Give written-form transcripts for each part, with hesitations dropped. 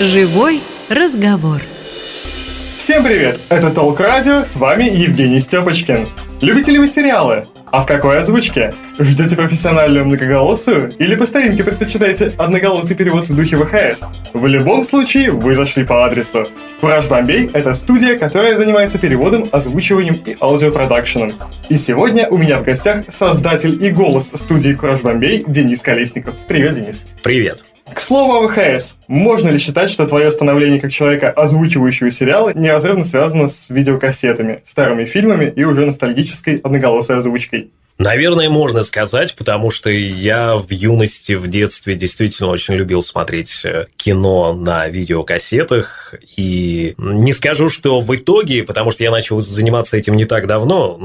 Живой разговор. Всем привет! Это Толк Радио, с вами Евгений Стёпочкин. Любите ли вы сериалы? А в какой озвучке? Ждете профессиональную многоголосую? Или по старинке предпочитаете одноголосый перевод в духе ВХС? В любом случае, вы зашли по адресу. Кураж-Бамбей — это студия, которая занимается переводом, озвучиванием и аудиопродакшеном. И сегодня у меня в гостях создатель и голос студии Кураж-Бамбей Денис Колесников. Привет, Денис. Привет. К слову о ВХС. Можно ли считать, что твое становление как человека, озвучивающего сериалы, неразрывно связано с видеокассетами, старыми фильмами и уже ностальгической одноголосой озвучкой? Наверное, можно сказать, потому что я в юности, в детстве действительно очень любил смотреть кино на видеокассетах. И не скажу, что в итоге, потому что я начал заниматься этим не так давно,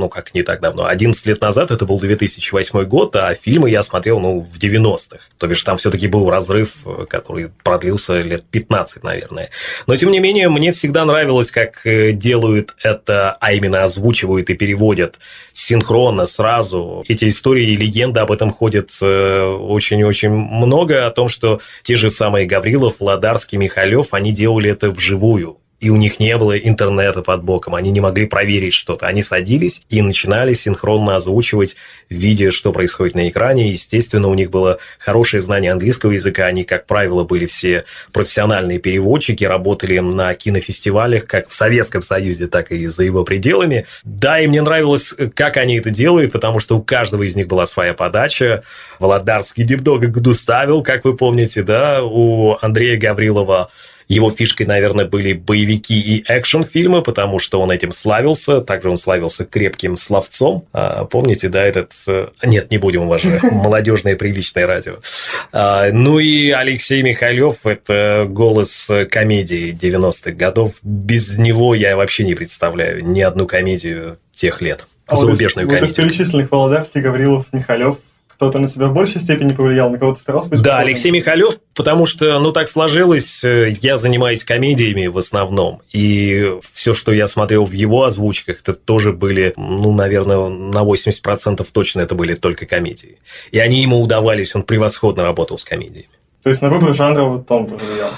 11 лет назад, это был 2008 год, а фильмы я смотрел, в 90-х. То бишь, там все-таки был разрыв, который продлился лет 15, наверное. Но, тем не менее, мне всегда нравилось, как делают это, а именно озвучивают и переводят синхронно, сразу. Эти истории и легенды об этом ходят очень-очень много, о том, что те же самые Гаврилов, Ладарский, Михалёв, они делали это вживую. И у них не было интернета под боком, они не могли проверить что-то. Они садились и начинали синхронно озвучивать, видя, что происходит на экране. Естественно, у них было хорошее знание английского языка. Они, как правило, были все профессиональные переводчики, работали на кинофестивалях как в Советском Союзе, так и за его пределами. Да, и мне нравилось, как они это делают, потому что у каждого из них была своя подача. Володарский немного гнуставил, как вы помните, да, у Андрея Гаврилова. Его фишкой, наверное, были боевики и экшн-фильмы, потому что он этим славился. Также он славился крепким словцом. Помните, да, этот... Нет, не будем, уважать. Молодежное приличное радио. И Алексей Михалёв – это голос комедии 90-х годов. Без него я вообще не представляю ни одну комедию тех лет. Зарубежную комедию. Вот из перечисленных: Володарский, Гаврилов, Михалёв. Кто-то на себя в большей степени повлиял, на кого-то старался быть? Да, Алексей Михалёв, потому что, так сложилось, я занимаюсь комедиями в основном, и все, что я смотрел в его озвучках, это тоже были, наверное, на 80% точно это были только комедии. И они ему удавались, он превосходно работал с комедиями. То есть на выбор жанра он повлиял?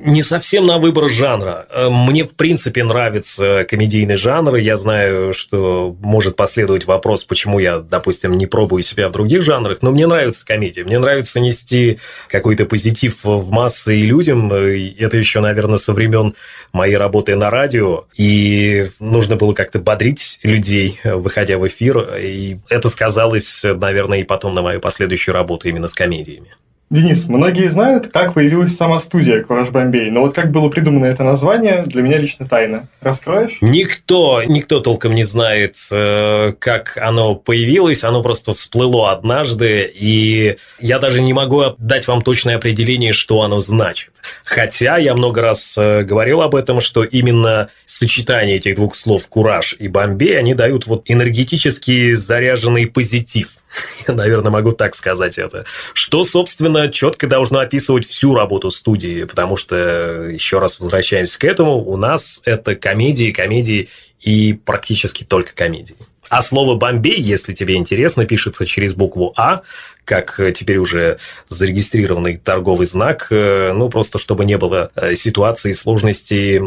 Не совсем на выбор жанра. Мне, в принципе, нравится комедийный жанр. Я знаю, что может последовать вопрос, почему я, допустим, не пробую себя в других жанрах. Но мне нравится комедия. Мне нравится нести какой-то позитив в массы и людям. Это еще, наверное, со времен моей работы на радио. И нужно было как-то бодрить людей, выходя в эфир. И это сказалось, наверное, и потом на мою последующую работу именно с комедиями. Денис, многие знают, как появилась сама студия «Кураж-Бамбей», но как было придумано это название, для меня лично тайна. Раскроешь? Никто толком не знает, как оно появилось, оно просто всплыло однажды, и я даже не могу дать вам точное определение, что оно значит. Хотя я много раз говорил об этом, что именно сочетание этих двух слов «Кураж» и «Бамбей», они дают энергетически заряженный позитив. Я, наверное, могу так сказать это. Что, собственно, четко должно описывать всю работу студии, потому что, еще раз возвращаемся к этому, у нас это комедии и практически только комедии. А слово «Бомбей», если тебе интересно, пишется через букву «А», как теперь уже зарегистрированный торговый знак, просто чтобы не было ситуации, сложностей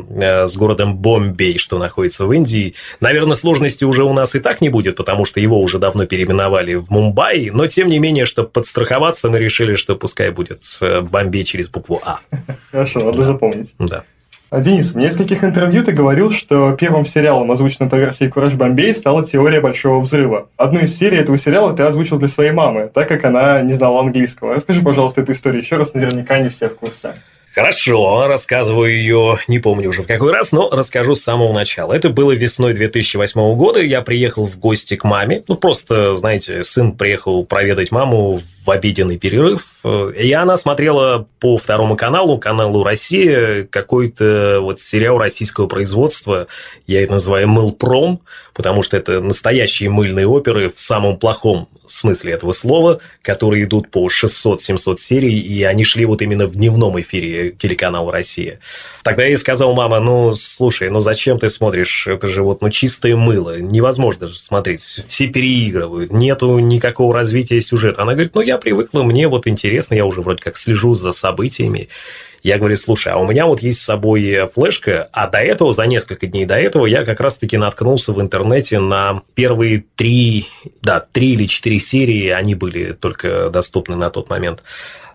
с городом Бомбей, что находится в Индии. Наверное, сложности уже у нас и так не будет, потому что его уже давно переименовали в Мумбаи, но, тем не менее, чтобы подстраховаться, мы решили, что пускай будет «Бомбей» через букву «А». Хорошо, надо запомнить. Да. Денис, в нескольких интервью ты говорил, что первым сериалом, озвученным по версии «Кураж-Бамбей», стала «Теория Большого Взрыва». Одну из серий этого сериала ты озвучил для своей мамы, так как она не знала английского. Расскажи, пожалуйста, эту историю еще раз, наверняка не все в курсе. Хорошо, рассказываю ее, не помню уже в какой раз, но расскажу с самого начала. Это было весной 2008 года, я приехал в гости к маме. Просто, знаете, сын приехал проведать маму в обеденный перерыв, и она смотрела по второму каналу «Россия», какой-то сериал российского производства, я это называю «Мылпром», потому что это настоящие мыльные оперы в самом плохом смысле этого слова, которые идут по 600-700 серий, и они шли именно в дневном эфире телеканал «Россия». Тогда я ей сказал: мама, слушай, зачем ты смотришь? Это же чистое мыло. Невозможно же смотреть. Все переигрывают. Нету никакого развития сюжета. Она говорит: я привыкла, мне интересно, я уже вроде как слежу за событиями. Я говорю, слушай, а у меня вот есть с собой флешка, а до этого, за несколько дней до этого, я как раз-таки наткнулся в интернете на первые три или четыре серии, они были только доступны на тот момент,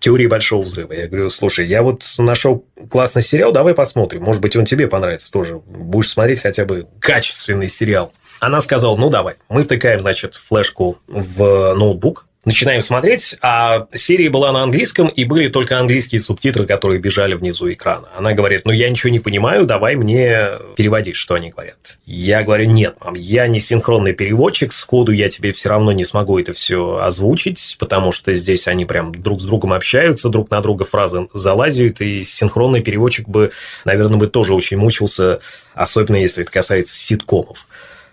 «Теории Большого Взрыва». Я говорю, слушай, я вот нашел классный сериал, давай посмотрим, может быть, он тебе понравится тоже, будешь смотреть хотя бы качественный сериал. Она сказала, ну, давай. Мы втыкаем, значит, флешку в ноутбук, начинаем смотреть, а серия была на английском, и были только английские субтитры, которые бежали внизу экрана. Она говорит, ну, я ничего не понимаю, давай мне переводить, что они говорят. Я говорю, нет, мам, я не синхронный переводчик, сходу я тебе все равно не смогу это все озвучить, потому что здесь они прям друг с другом общаются, друг на друга фразы залазят, и синхронный переводчик бы, наверное, бы тоже очень мучился, особенно если это касается ситкомов.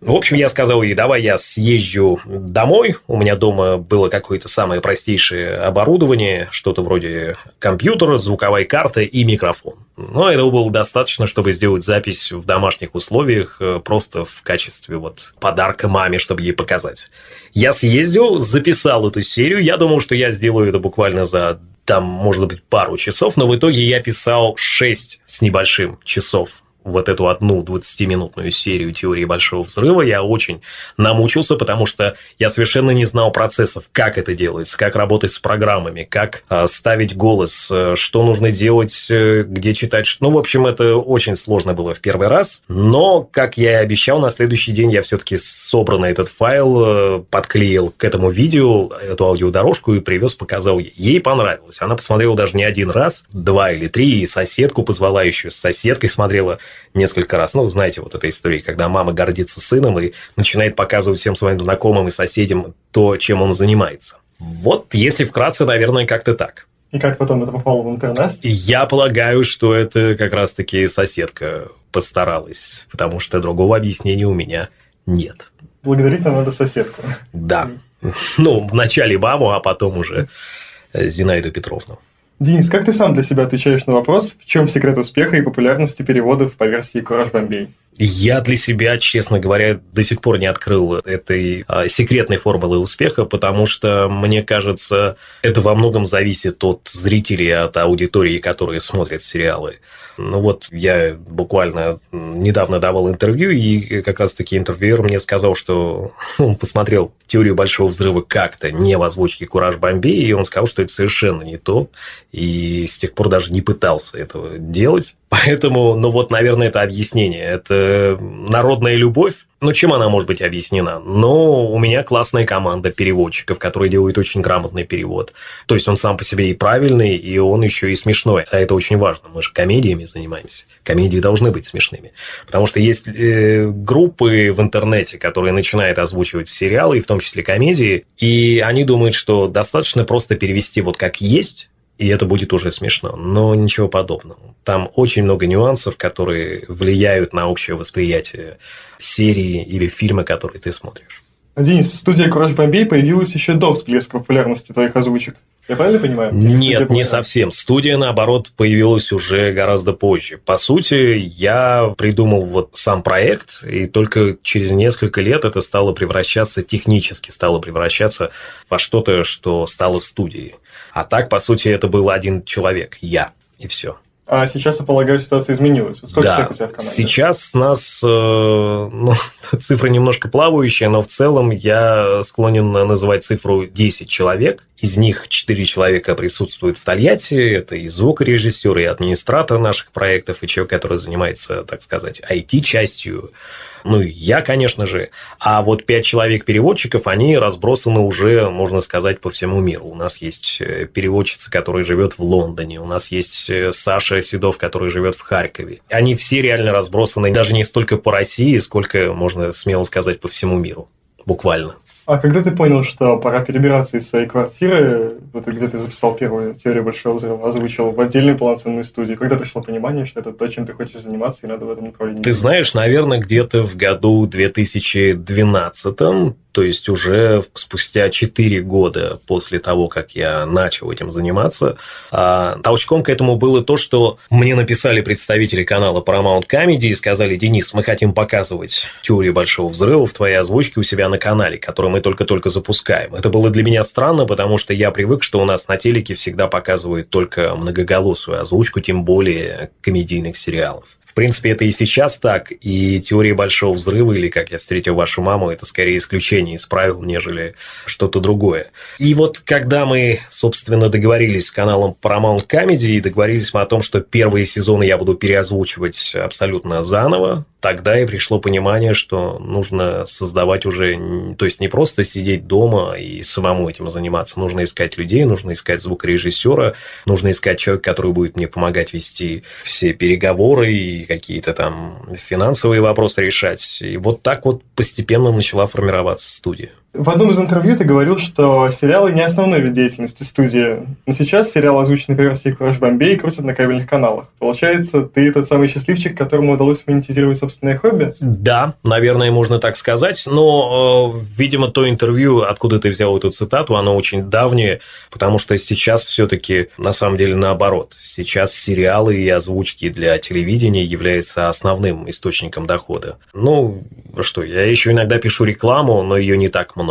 В общем, я сказал ей, давай я съезжу домой. У меня дома было какое-то самое простейшее оборудование, что-то вроде компьютера, звуковой карты и микрофон. Но этого было достаточно, чтобы сделать запись в домашних условиях, просто в качестве вот подарка маме, чтобы ей показать. Я съездил, записал эту серию. Я думал, что я сделаю это буквально за, там, может быть, пару часов, но в итоге я писал 6 с небольшим часов. Вот эту одну 20-минутную серию «Теории Большого Взрыва» я очень намучился, потому что я совершенно не знал процессов, как это делается, как работать с программами, как ставить голос, что нужно делать, где читать. Ну, в общем, это очень сложно было в первый раз, но, как я и обещал, на следующий день я все-таки собранный этот файл подклеил к этому видео, эту аудиодорожку и привез, показал ей. Ей понравилось. Она посмотрела даже не один раз, 2 или 3, и соседку позвала еще, с соседкой смотрела несколько раз. Ну, знаете, вот эта история, когда мама гордится сыном и начинает показывать всем своим знакомым и соседям то, чем он занимается. Вот, если вкратце, наверное, как-то так. И как потом это попало в интернет? Я полагаю, что это как раз-таки соседка постаралась, потому что другого объяснения у меня нет. Благодарить нам надо соседку. Да. Ну, вначале маму, а потом уже Зинаиду Петровну. Денис, как ты сам для себя отвечаешь на вопрос, в чем секрет успеха и популярности переводов по версии «Кураж-Бамбей»? Я для себя, честно говоря, до сих пор не открыл этой секретной формулы успеха, потому что, мне кажется, это во многом зависит от зрителей, от аудитории, которые смотрят сериалы. Ну вот, я буквально недавно давал интервью, и как раз-таки интервьюер мне сказал, что он посмотрел «Теорию Большого Взрыва» как-то не в озвучке «Кураж-Бамбей», и он сказал, что это совершенно не то, и с тех пор даже не пытался этого делать. Поэтому, ну вот, наверное, это объяснение. Это народная любовь. Ну, чем она может быть объяснена? Но у меня классная команда переводчиков, которые делают очень грамотный перевод. То есть, он сам по себе и правильный, и он еще и смешной. А это очень важно. Мы же комедиями занимаемся. Комедии должны быть смешными. Потому что есть группы в интернете, которые начинают озвучивать сериалы, и в том числе комедии, и они думают, что достаточно просто перевести вот как есть, и это будет уже смешно. Но ничего подобного. Там очень много нюансов, которые влияют на общее восприятие серии или фильма, который ты смотришь. Денис, студия «Кураж-Бамбей» появилась еще до всплеска популярности твоих озвучек. Я правильно понимаю? Нет, не совсем. Студия, наоборот, появилась уже гораздо позже. По сути, я придумал вот сам проект, и только через несколько лет это стало превращаться, технически стало превращаться во что-то, что стало студией. А так, по сути, это был один человек, я, и все. А сейчас, я полагаю, ситуация изменилась. Вот сколько человек у тебя в команде? Сейчас нас... ну, цифра немножко плавающая, но в целом я склонен называть цифру 10 человек. Из них 4 человека присутствуют в Тольятти. Это и звукорежиссер, и администратор наших проектов, и человек, который занимается, так сказать, IT-частью. Ну, и я, конечно же. А вот 5 человек-переводчиков, они разбросаны уже, можно сказать, по всему миру. У нас есть переводчица, которая живет в Лондоне. У нас есть Саша Седов, который живет в Харькове. Они все реально разбросаны даже не столько по России, сколько, можно смело сказать, по всему миру. Буквально. А когда ты понял, что пора перебираться из своей квартиры, вот где ты записал первую «Теорию Большого Взрыва», озвучил в отдельную полноценную студию, когда пришло понимание, что это то, чем ты хочешь заниматься, и надо в этом направлении? Ты знаешь, наверное, где-то в году 2012, то есть уже спустя 4 года после того, как я начал этим заниматься, толчком к этому было то, что мне написали представители канала Paramount Comedy и сказали: «Денис, мы хотим показывать «Теорию Большого Взрыва» в твоей озвучке у себя на канале, который мы мы только-только запускаем. Это было для меня странно, потому что я привык, что у нас на телеке всегда показывают только многоголосую озвучку, тем более комедийных сериалов. В принципе, это и сейчас так, и «Теория Большого Взрыва» или «Как я встретил вашу маму» – это скорее исключение из правил, нежели что-то другое. И вот когда мы, собственно, договорились с каналом Paramount Comedy и договорились мы о том, что первые сезоны я буду переозвучивать абсолютно заново, тогда и пришло понимание, что нужно создавать уже, то есть не просто сидеть дома и самому этим заниматься, нужно искать людей, нужно искать звукорежиссера, нужно искать человека, который будет мне помогать вести все переговоры и какие-то там финансовые вопросы решать. И вот так вот постепенно начала формироваться студия. В одном из интервью ты говорил, что сериалы не основной вид деятельности студии, но сейчас сериал, озвученный по версии «Кураж-Бамбей», крутят на кабельных каналах. Получается, ты тот самый счастливчик, которому удалось монетизировать собственное хобби? Да, наверное, можно так сказать, но, видимо, то интервью, откуда ты взял эту цитату, оно очень давнее, потому что сейчас все-таки, на самом деле, наоборот. Сейчас сериалы и озвучки для телевидения являются основным источником дохода. Ну, что, я еще иногда пишу рекламу, но ее не так много.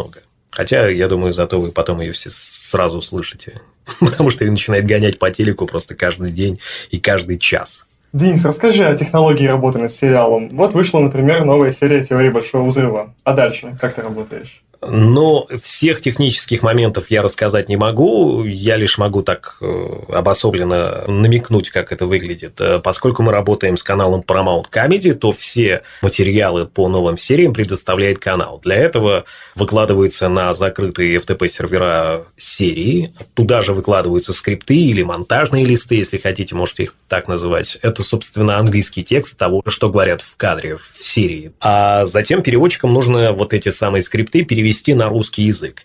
Хотя, я думаю, зато вы потом ее все сразу услышите, потому что ее начинает гонять по телеку просто каждый день и каждый час. Денис, расскажи о технологии работы над сериалом. Вот вышла, например, новая серия «Теории Большого Взрыва». А дальше как ты работаешь? Но всех технических моментов я рассказать не могу, я лишь могу так обособленно намекнуть, как это выглядит. Поскольку мы работаем с каналом Paramount Comedy, то все материалы по новым сериям предоставляет канал. Для этого выкладываются на закрытые FTP-сервера серии, туда же выкладываются скрипты или монтажные листы, если хотите, можете их так называть. Это, собственно, английский текст того, что говорят в кадре, в серии. А затем переводчикам нужно вот эти самые скрипты перевести на русский язык.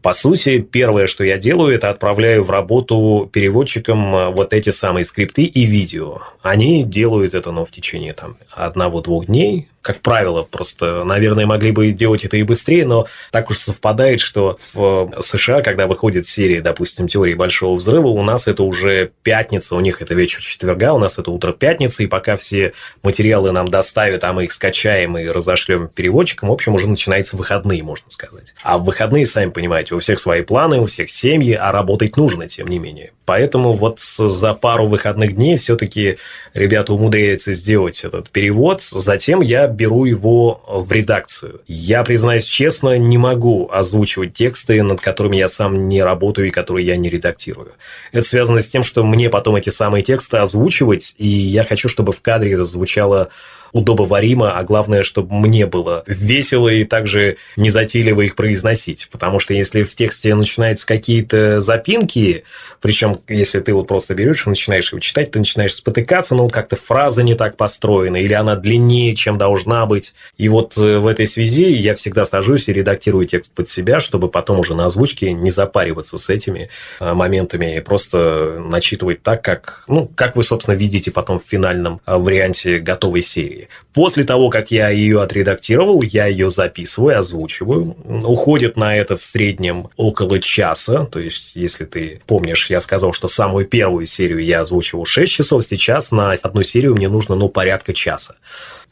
По сути, первое, что я делаю, это отправляю в работу переводчикам вот эти самые скрипты и видео. Они делают это, в течение одного-двух дней. Как правило, просто, наверное, могли бы делать это и быстрее, но так уж совпадает, что в США, когда выходит серия, допустим, «Теории Большого Взрыва», у нас это уже пятница, у них это вечер четверга, у нас это утро пятницы, и пока все материалы нам доставят, а мы их скачаем и разошлем переводчикам, в общем, уже начинаются выходные, можно сказать. А в выходные, сами понимаете, у всех свои планы, у всех семьи, а работать нужно, тем не менее. Поэтому вот за пару выходных дней все-таки ребята умудряются сделать этот перевод, затем я беру его в редакцию. Я, признаюсь честно, не могу озвучивать тексты, над которыми я сам не работаю и которые я не редактирую. Это связано с тем, что мне потом эти самые тексты озвучивать, и я хочу, чтобы в кадре это звучало удобоваримо, а главное, чтобы мне было весело и также не затейливо их произносить. Потому что если в тексте начинаются какие-то запинки, причем если ты вот просто берешь и начинаешь его читать, ты начинаешь спотыкаться, но как-то фраза не так построена, или она длиннее, чем должна быть. И вот в этой связи я всегда сажусь и редактирую текст под себя, чтобы потом уже на озвучке не запариваться с этими моментами и просто начитывать так, как вы, собственно, видите потом в финальном варианте готовой серии. После того, как я ее отредактировал, я ее записываю, озвучиваю. Уходит на это в среднем около часа. То есть, если ты помнишь, я сказал, что самую первую серию я озвучивал 6 часов. Сейчас на одну серию мне нужно, порядка часа.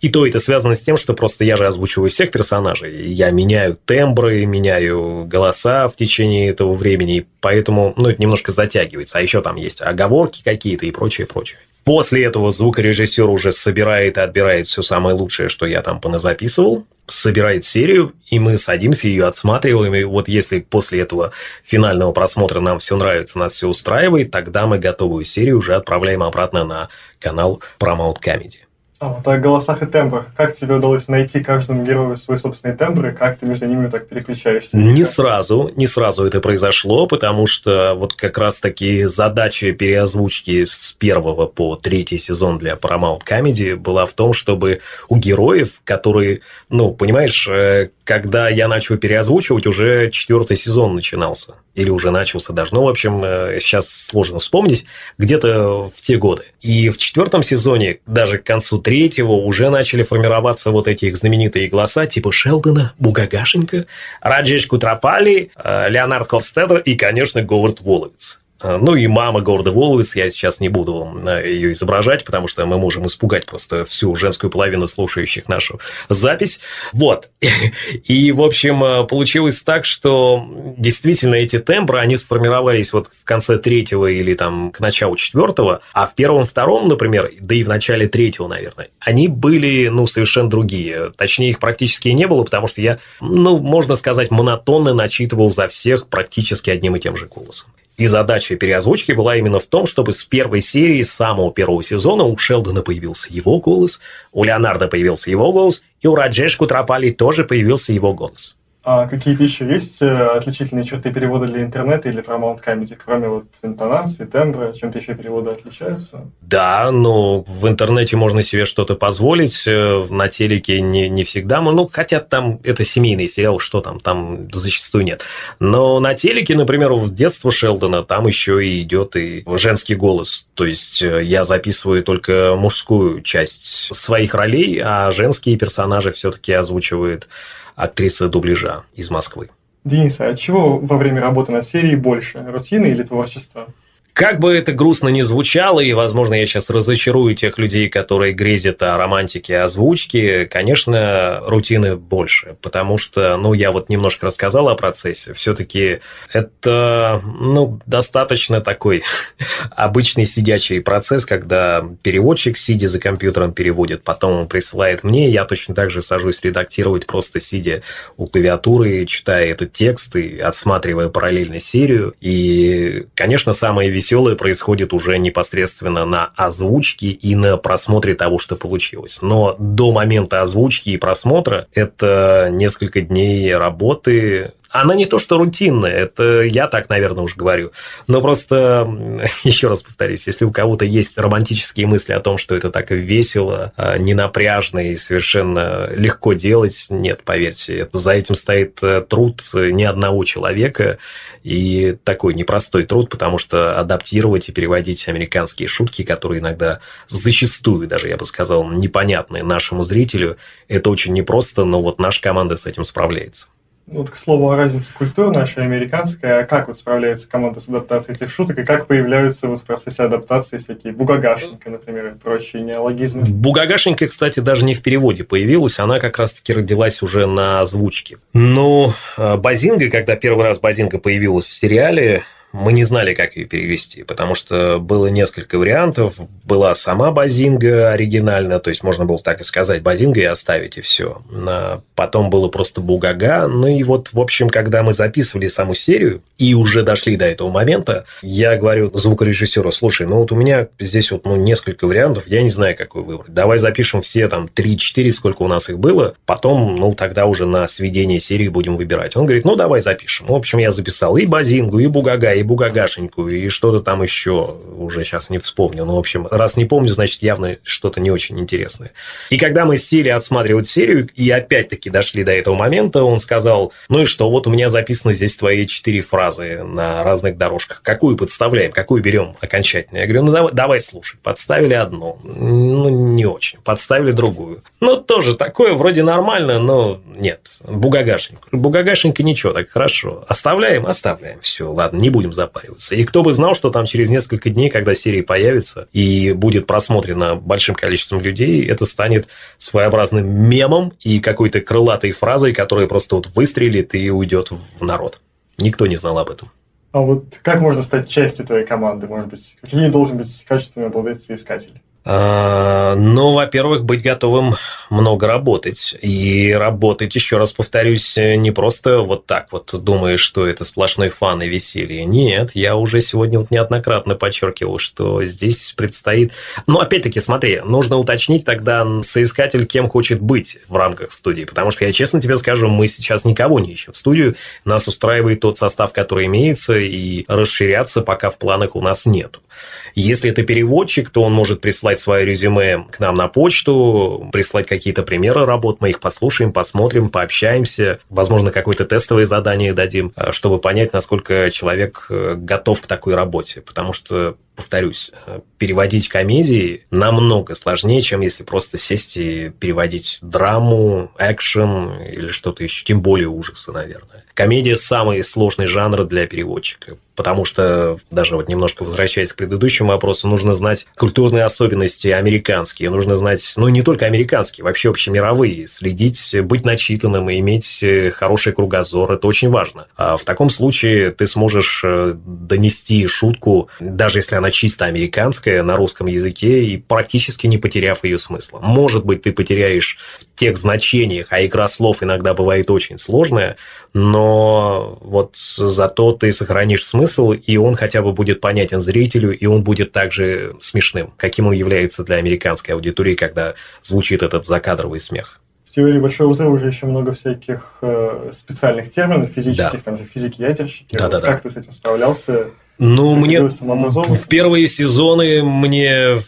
И то это связано с тем, что просто я же озвучиваю всех персонажей. Я меняю тембры, меняю голоса в течение этого времени. Поэтому, это немножко затягивается. А еще там есть оговорки какие-то и прочее. После этого звукорежиссер уже собирает и отбирает все самое лучшее, что я там поназаписывал, собирает серию, и мы садимся, ее отсматриваем, и вот если после этого финального просмотра нам все нравится, нас все устраивает, тогда мы готовую серию уже отправляем обратно на канал Paramount Comedy. А вот о голосах и тембрах. Как тебе удалось найти каждому герою свой собственный тембр, и как ты между ними так переключаешься? Не сразу это произошло, потому что вот как раз-таки задача переозвучки с 1 по 3 сезон для Paramount Comedy была в том, чтобы у героев, которые, понимаешь, когда я начал переозвучивать, уже 4 сезон начинался. Или уже начался даже. В общем, сейчас сложно вспомнить. Где-то в те годы. И в 4 сезоне, даже к концу 3-го, уже начали формироваться вот эти их знаменитые голоса, типа Шелдона, Бугагашенька, Раджеш Кутрапали, Леонард Хофстедер и, конечно, Говард Воловиц. Ну и мама Говарда Воловица, я сейчас не буду ее изображать, потому что мы можем испугать просто всю женскую половину слушающих нашу запись. Вот. И, в общем, получилось так, что действительно эти тембры, они сформировались вот в конце третьего или там к началу четвертого, а в первом-втором, например, да и в начале третьего, наверное, они были, ну, совершенно другие. Точнее, их практически не было, потому что я, ну, можно сказать, монотонно начитывал за всех практически одним и тем же голосом. И задача переозвучки была именно в том, чтобы с первой серии, с самого первого сезона у Шелдона появился его голос, у Леонарда появился его голос, и у Раджеш Кутрапали тоже появился его голос. А какие-то еще есть отличительные черты перевода для интернета или Paramount Comedy, кроме вот интонации, тембра, чем-то еще переводы отличаются? Да, ну, в интернете можно себе что-то позволить, на телеке не всегда. Ну, хотя там это семейный сериал, что там зачастую нет. Но на телеке, например, в «Детство Шелдона» там еще и идет и женский голос. То есть я записываю только мужскую часть своих ролей, а женские персонажи все-таки озвучивают актриса дубляжа из Москвы. Денис, а чего во время работы над серией больше, рутины или творчества? Как бы это грустно ни звучало, и, возможно, я сейчас разочарую тех людей, которые грезят о романтике, озвучке, конечно, рутины больше, потому что, ну, я вот немножко рассказал о процессе, все-таки это, ну, достаточно такой обычный сидячий процесс, когда переводчик, сидя за компьютером, переводит, потом он присылает мне, я точно так же сажусь редактировать, просто сидя у клавиатуры, читая этот текст и отсматривая параллельно серию, и, конечно, самое веселое происходит уже непосредственно на озвучке и на просмотре того, что получилось. Но до момента озвучки и просмотра это несколько дней работы. Она не то что рутинная, это я так, наверное, уже говорю. Но просто, еще раз повторюсь, если у кого-то есть романтические мысли о том, что это так весело, ненапряжно и совершенно легко делать, нет, поверьте, за этим стоит труд ни одного человека, и такой непростой труд, потому что адаптировать и переводить американские шутки, которые иногда зачастую, даже я бы сказал, непонятны нашему зрителю, это очень непросто, но вот наша команда с этим справляется. Вот, к слову, о разнице культур нашей американской, как вот справляется команда с адаптацией этих шуток, и как появляются вот в процессе адаптации всякие бугагашенька, например, и прочие неологизмы? Бугагашенька, кстати, даже не в переводе появилась, она как раз-таки родилась уже на озвучке. Но базинга, когда первый раз базинга появилась в сериале, мы не знали, как ее перевести, потому что было несколько вариантов. Была сама базинга оригинально, то есть можно было так и сказать базинга и оставить, и все. Потом было просто бугага. Ну и вот, в общем, когда мы записывали саму серию и уже дошли до этого момента, я говорю звукорежиссеру: слушай, ну вот у меня здесь вот, ну, несколько вариантов, я не знаю, какой выбрать. Давай запишем все там 3-4, сколько у нас их было, потом, ну, тогда уже на сведение серии будем выбирать. Он говорит: ну, давай запишем. В общем, я записал и базингу, и бугага, и бугагашеньку, и что-то там еще, уже сейчас не вспомню. Ну, в общем, раз не помню, значит, явно что-то не очень интересное. И когда мы сели отсматривать серию, и опять-таки дошли до этого момента, он сказал: ну и что, вот у меня записаны здесь твои 4 фразы на разных дорожках. Какую подставляем, какую берем окончательно? Я говорю: ну, давай слушай. Подставили одну. Ну, не очень. Подставили другую. Ну, тоже такое вроде нормально, но нет. Бугагашенька. Бугагашенька ничего, так хорошо. Оставляем. Все, ладно, не будем запариваться. И кто бы знал, что там через несколько дней, когда серия появится и будет просмотрена большим количеством людей, это станет своеобразным мемом и какой-то крылатой фразой, которая просто вот выстрелит и уйдет в народ. Никто не знал об этом. А вот как можно стать частью твоей команды, может быть? Какие должен быть качествами обладать искатель? Ну, во-первых, быть готовым много работать. И работать, еще раз повторюсь, не просто вот так вот, думая, что это сплошной фан и веселье. Нет, я уже сегодня вот неоднократно подчеркивал, что здесь предстоит... Ну, опять-таки, смотри, нужно уточнить тогда, соискатель кем хочет быть в рамках студии. Потому что я честно тебе скажу, мы сейчас никого не ищем в студию. Нас устраивает тот состав, который имеется, и расширяться пока в планах у нас нет. Если это переводчик, то он может прислать свое резюме к нам на почту, прислать какие-то примеры работ, мы их послушаем, посмотрим, пообщаемся, возможно, какое-то тестовое задание дадим, чтобы понять, насколько человек готов к такой работе, потому что повторюсь, переводить комедии намного сложнее, чем если просто сесть и переводить драму, экшен или что-то еще, тем более ужасы, наверное. Комедия – самый сложный жанр для переводчика, потому что, даже вот немножко возвращаясь к предыдущему вопросу, нужно знать культурные особенности американские, нужно знать, ну, не только американские, вообще общемировые, следить, быть начитанным и иметь хороший кругозор – это очень важно. А в таком случае ты сможешь донести шутку, даже если она чисто американская, на русском языке, и практически не потеряв ее смысла. Может быть, ты потеряешь в тех значениях, а игра слов иногда бывает очень сложная, но вот зато ты сохранишь смысл, и он хотя бы будет понятен зрителю, и он будет также смешным, каким он является для американской аудитории, когда звучит этот закадровый смех. В теории большого взрыва уже еще много всяких специальных терминов физических, да. Там же физики-ядерщики. Да, вот да, как да. Ты с этим справлялся? Ну, мне в первые сезоны мне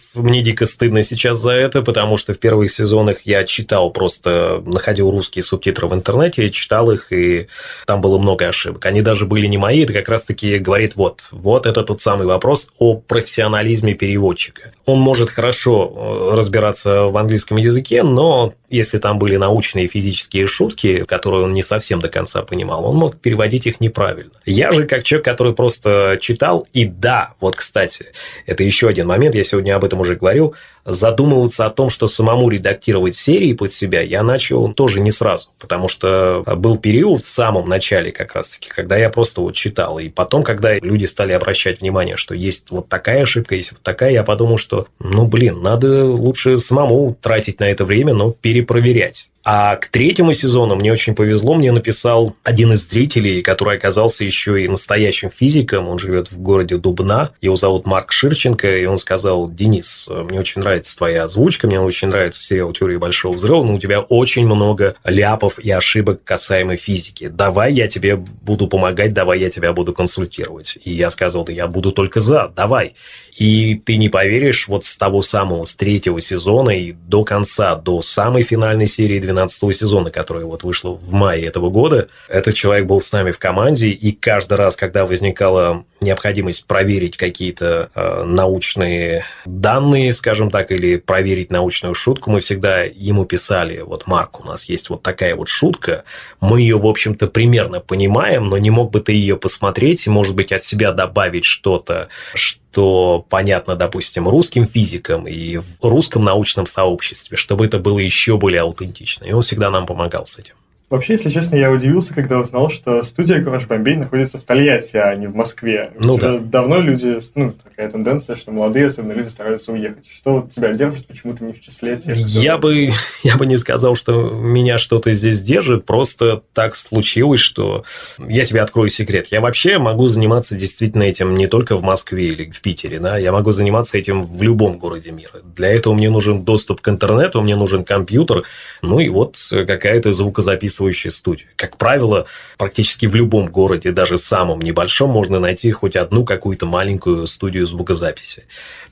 дико стыдно сейчас за это, потому что в первых сезонах я читал просто, находил русские субтитры в интернете, читал их, и там было много ошибок. Они даже были не мои, это как раз-таки говорит, вот это тот самый вопрос о профессионализме переводчика. Он может хорошо разбираться в английском языке, но если там были научные физические шутки, которые он не совсем до конца понимал, он мог переводить их неправильно. Я же, как человек, который просто читал, и да, вот, кстати, это еще один момент, я сегодня об этом уже говорил, задумываться о том, что самому редактировать серии под себя, я начал тоже не сразу, потому что был период в самом начале как раз-таки, когда я просто вот читал, и потом, когда люди стали обращать внимание, что есть вот такая ошибка, есть вот такая, я подумал, что, надо лучше самому тратить на это время, но перепроверять. А к третьему сезону мне очень повезло, мне написал один из зрителей, который оказался еще и настоящим физиком, он живет в городе Дубна, его зовут Марк Ширченко, и он сказал: «Денис, мне очень нравится твоя озвучка, мне очень нравится сериал «Теория Большого Взрыва», но у тебя очень много ляпов и ошибок касаемо физики, давай я тебе буду помогать, давай я тебя буду консультировать». И я сказал: «Да я буду только за, давай». И ты не поверишь, вот с того самого, с третьего сезона и до конца, до самой финальной серии 12-го сезона, которая вот вышла в мае этого года, этот человек был с нами в команде, и каждый раз, когда возникала необходимость проверить какие-то научные данные, скажем так, или проверить научную шутку, мы всегда ему писали: вот, Марк, у нас есть вот такая вот шутка, мы ее, в общем-то, примерно понимаем, но не мог бы ты ее посмотреть, может быть, от себя добавить что-то, что понятно, допустим, русским физикам и в русском научном сообществе, чтобы это было еще более аутентично. И он всегда нам помогал с этим. Вообще, если честно, я удивился, когда узнал, что студия «Кураж-Бамбей» находится в Тольятти, а не в Москве. Да. Давно люди... такая тенденция, что молодые, особенно люди, стараются уехать. Что тебя держит? Почему ты не в числе тех, кто... Я бы не сказал, что меня что-то здесь держит. Просто так случилось, что... Я тебе открою секрет. Я вообще могу заниматься действительно этим не только в Москве или в Питере. Да? Я могу заниматься этим в любом городе мира. Для этого мне нужен доступ к интернету, мне нужен компьютер, и вот какая-то звукозаписывающая студию. Как правило, практически в любом городе, даже самом небольшом, можно найти хоть одну какую-то маленькую студию звукозаписи.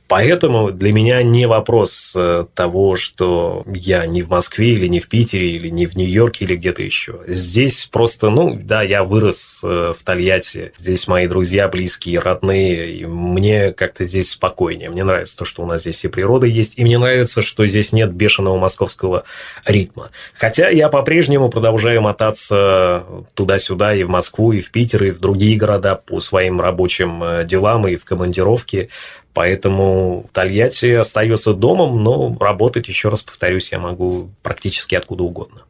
Поэтому для меня не вопрос того, что я не в Москве, или не в Питере, или не в Нью-Йорке, или где-то еще. Здесь просто, я вырос в Тольятти, здесь мои друзья, близкие, родные, и мне как-то здесь спокойнее. Мне нравится то, что у нас здесь и природа есть, и мне нравится, что здесь нет бешеного московского ритма. Хотя я по-прежнему продолжаю мотаться туда-сюда, и в Москву, и в Питер, и в другие города по своим рабочим делам, и в командировки. Поэтому Тольятти остается домом, но работать, еще раз повторюсь, я могу практически откуда угодно.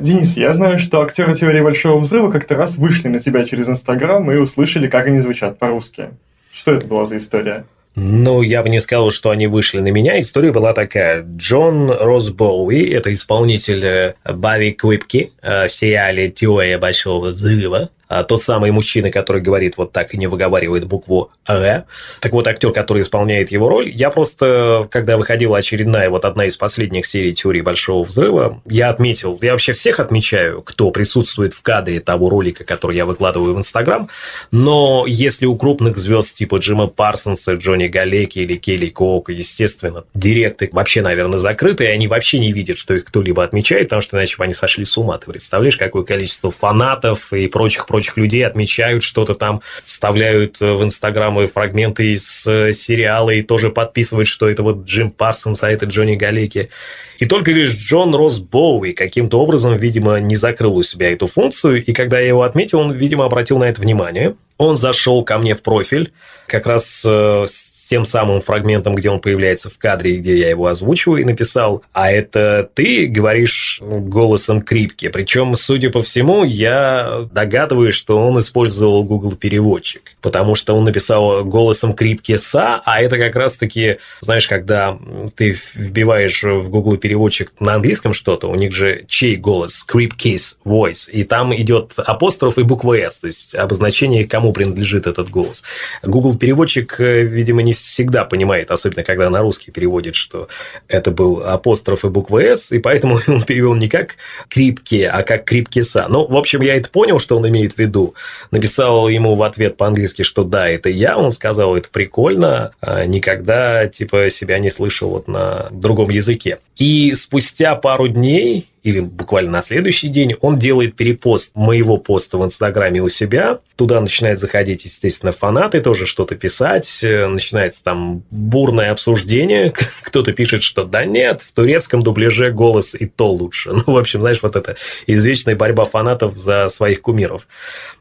Денис, я знаю, что актеры «Теории Большого Взрыва» как-то раз вышли на тебя через Инстаграм и услышали, как они звучат по-русски. Что это была за история? Я бы не сказал, что они вышли на меня. История была такая. Джон Росбоуи, это исполнитель Барри Крипки в сериале «Теория Большого Взрыва». Тот самый мужчина, который говорит вот так и не выговаривает букву «Р». Так вот, актер, который исполняет его роль, я просто, когда выходила очередная, вот одна из последних серий «Теории Большого Взрыва», я отметил, я вообще всех отмечаю, кто присутствует в кадре того ролика, который я выкладываю в Инстаграм, но если у крупных звезд типа Джима Парсонса, Джонни Галеки или Келли Коук, естественно, директы вообще, наверное, закрыты, и они вообще не видят, что их кто-либо отмечает, потому что иначе бы они сошли с ума. Ты представляешь, какое количество фанатов и прочих прочих людей, отмечают что-то там, вставляют в Инстаграм и фрагменты из сериала и тоже подписывают, что это вот Джим Парсонс, а это Джонни Галеки. И только лишь Джон Росбоуи каким-то образом, видимо, не закрыл у себя эту функцию, и когда я его отметил, он, видимо, обратил на это внимание. Он зашел ко мне в профиль, как раз с тем самым фрагментом, где он появляется в кадре, где я его озвучиваю, и написал: «А это ты говоришь голосом Крипки?» Причем, судя по всему, я догадываюсь, что он использовал Google-переводчик, потому что он написал голосом Крипки «Са», а это как раз-таки, знаешь, когда ты вбиваешь в Google-переводчик на английском что-то, у них же чей голос? Крипкис voice, и там идет апостроф и буква «С», то есть обозначение, кому принадлежит этот голос. Google-переводчик, видимо, не всегда понимает, особенно когда на русский переводит, что это был апостроф и буква «С», и поэтому он перевел не как «Крипки», а как «Крипкиса». Ну, в общем, я это понял, что он имеет в виду. Написал ему в ответ по-английски, что да, это я. Он сказал: это прикольно, никогда типа себя не слышал вот на другом языке. И спустя пару дней или буквально на следующий день он делает перепост моего поста в Инстаграме у себя. Туда начинают заходить, естественно, фанаты, тоже что-то писать. Начинается там бурное обсуждение. Кто-то пишет, что да нет, в турецком дубляже голос и то лучше. Ну, в общем, знаешь, вот это извечная борьба фанатов за своих кумиров.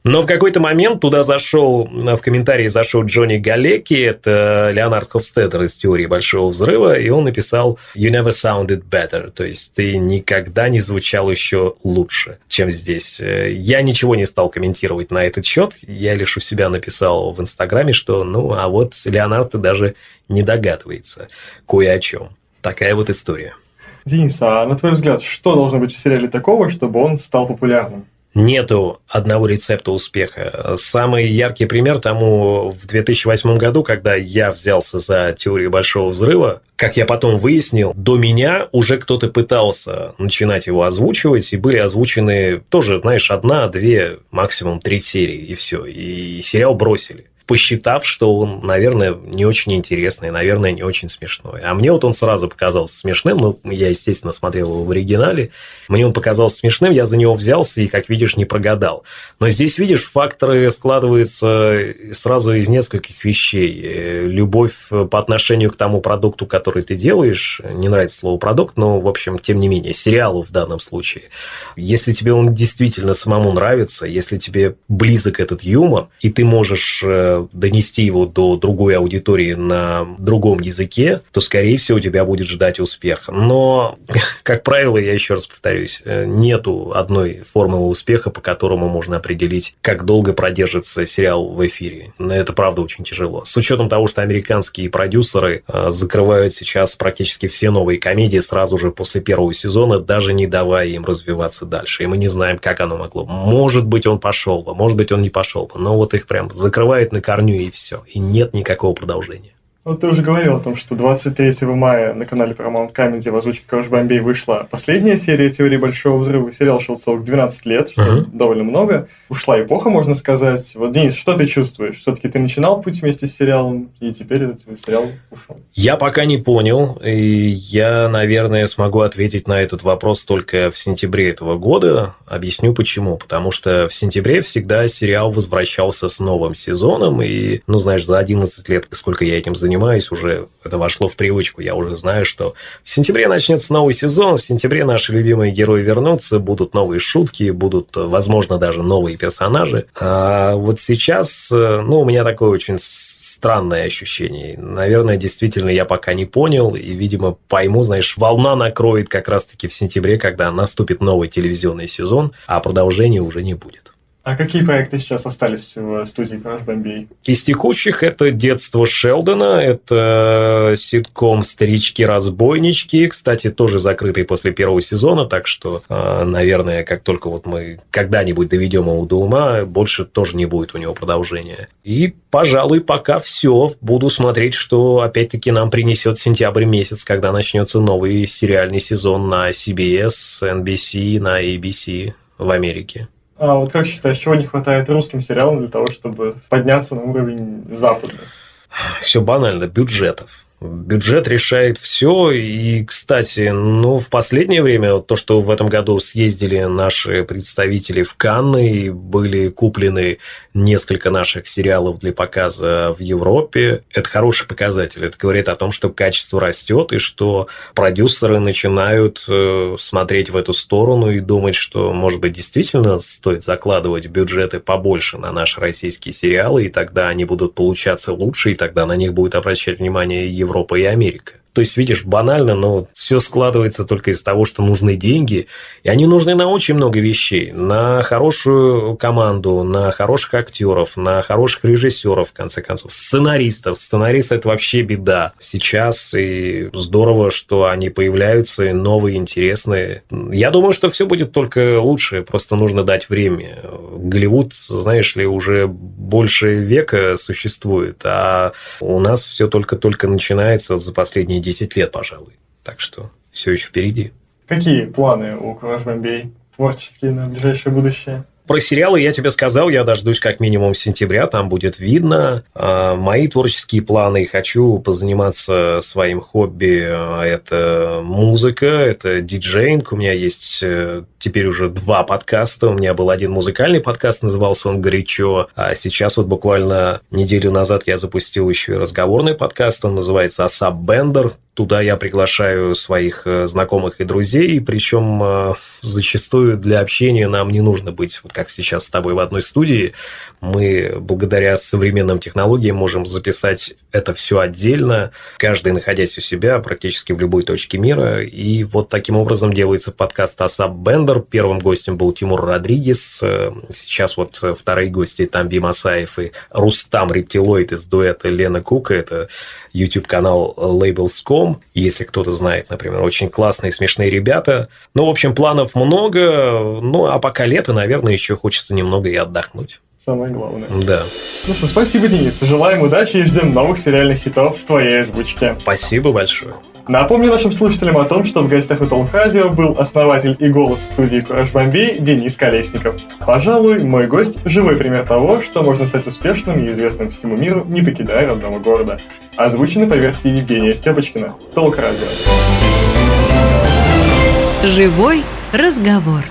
Но в какой-то момент туда в комментарии зашел Джонни Галеки, это Леонард Хофстедер из «Теории Большого Взрыва», и он написал «You never sounded better», то есть «ты никогда не звучал еще лучше, чем здесь». Я ничего не стал комментировать на этот счет, я лишь у себя написал в Инстаграме, что ну, а вот Леонард даже не догадывается кое о чем. Такая вот история. Денис, а на твой взгляд, что должно быть в сериале такого, чтобы он стал популярным? Нету одного рецепта успеха. Самый яркий пример тому в 2008 году, когда я взялся за «Теорию Большого Взрыва», как я потом выяснил, до меня уже кто-то пытался начинать его озвучивать, и были озвучены тоже, знаешь, 1, 2, максимум 3 серии, и все. И сериал бросили, посчитав, что он, наверное, не очень интересный, наверное, не очень смешной. А мне вот он сразу показался смешным, ну, я, естественно, смотрел его в оригинале, мне он показался смешным, я за него взялся и, как видишь, не прогадал. Но здесь, видишь, факторы складываются сразу из нескольких вещей. Любовь по отношению к тому продукту, который ты делаешь, не нравится слово «продукт», но, в общем, тем не менее, сериалу в данном случае. Если тебе он действительно самому нравится, если тебе близок этот юмор, и ты можешь донести его до другой аудитории на другом языке, то, скорее всего, тебя будет ждать успех. Но, как правило, я еще раз повторюсь, нету одной формулы успеха, по которому можно определить, как долго продержится сериал в эфире. Это, правда, очень тяжело. С учетом того, что американские продюсеры закрывают сейчас практически все новые комедии сразу же после первого сезона, даже не давая им развиваться дальше. И мы не знаем, как оно могло. Может быть, он пошел бы, может быть, он не пошел бы. Но вот их прям закрывает на корню, и все. И нет никакого продолжения. Вот ты уже говорил о том, что 23 мая на канале Paramount Comedy в озвучке «Кураж-Бамбей» вышла последняя серия «Теории Большого Взрыва». Сериал шел целых 12 лет, что довольно много. Ушла эпоха, можно сказать. Вот, Денис, что ты чувствуешь? Все-таки ты начинал путь вместе с сериалом, и теперь этот сериал ушел. Я пока не понял, и я, наверное, смогу ответить на этот вопрос только в сентябре этого года. Объясню почему. Потому что в сентябре всегда сериал возвращался с новым сезоном, и, ну, знаешь, за 11 лет, сколько я этим занимаюсь, уже это вошло в привычку. Я уже знаю, что в сентябре начнется новый сезон, в сентябре наши любимые герои вернутся, будут новые шутки, будут, возможно, даже новые персонажи. А вот сейчас, ну, у меня такое очень странное ощущение. Наверное, действительно, я пока не понял и, видимо, пойму, знаешь, волна накроет как раз-таки в сентябре, когда наступит новый телевизионный сезон, а продолжения уже не будет. А какие проекты сейчас остались в студии «Кураж-Бамбей»? Из текущих это «Детство Шелдона», это ситком «Старички-разбойнички». Кстати, тоже закрытый после первого сезона, так что, наверное, как только вот мы когда-нибудь доведем его до ума, больше тоже не будет у него продолжения. И, пожалуй, пока все. Буду смотреть, что опять-таки нам принесет сентябрь месяц, когда начнется новый сериальный сезон на CBS, NBC, на ABC в Америке. А вот как считаешь, чего не хватает русским сериалам для того, чтобы подняться на уровень западных? Все банально, бюджетов. Бюджет решает все. И, кстати, ну, в последнее время то, что в этом году съездили наши представители в Канны и были куплены несколько наших сериалов для показа в Европе, это хороший показатель. Это говорит о том, что качество растет и что продюсеры начинают смотреть в эту сторону и думать, что, может быть, действительно стоит закладывать бюджеты побольше на наши российские сериалы, и тогда они будут получаться лучше, и тогда на них будет обращать внимание Европа. Европа и Америка. То есть, видишь, банально, но все складывается только из того, что нужны деньги. И они нужны на очень много вещей. На хорошую команду, на хороших актеров, на хороших режиссеров, в конце концов. Сценаристов. Сценаристы – это вообще беда. Сейчас и здорово, что они появляются, новые, интересные. Я думаю, что все будет только лучше. Просто нужно дать время. Голливуд, знаешь ли, уже больше века существует. А у нас все только-только начинается за последние 10 лет, пожалуй. Так что все еще впереди. Какие планы у Кураж-Бамбей творческие на ближайшее будущее? Про сериалы я тебе сказал, я дождусь как минимум сентября, там будет видно. Мои творческие планы, хочу позаниматься своим хобби, это музыка, это диджейнг. У меня есть теперь уже 2 подкаста, у меня был один музыкальный подкаст, назывался он «Горячо», а сейчас вот буквально неделю назад я запустил еще и разговорный подкаст, он называется «Асаб Бендер». Туда я приглашаю своих знакомых и друзей, причем зачастую для общения нам не нужно быть, вот как сейчас с тобой в одной студии. Мы благодаря современным технологиям можем записать это все отдельно, каждый находясь у себя практически в любой точке мира. И вот таким образом делается подкаст «Асаб Бендер». Первым гостем был Тимур Родригес, сейчас вот вторые гости там Вим Асаев и Рустам Рептилоид из дуэта Лена Кука, это YouTube-канал Labels.com. Если кто-то знает, например, очень классные, смешные ребята. Ну, в общем, планов много. Ну, а пока лето, наверное, еще хочется немного и отдохнуть. Самое главное. Да. Ну что, спасибо, Денис. Желаем удачи и ждем новых сериальных хитов в твоей озвучке. Спасибо большое. Напомню нашим слушателям о том, что в гостях у Толк Радио был основатель и голос студии Кураж-Бамбей Денис Колесников. Пожалуй, мой гость – живой пример того, что можно стать успешным и известным всему миру, не покидая родного города. Озвучено по версии Евгения Стёпочкина. Толк Радио. Живой разговор.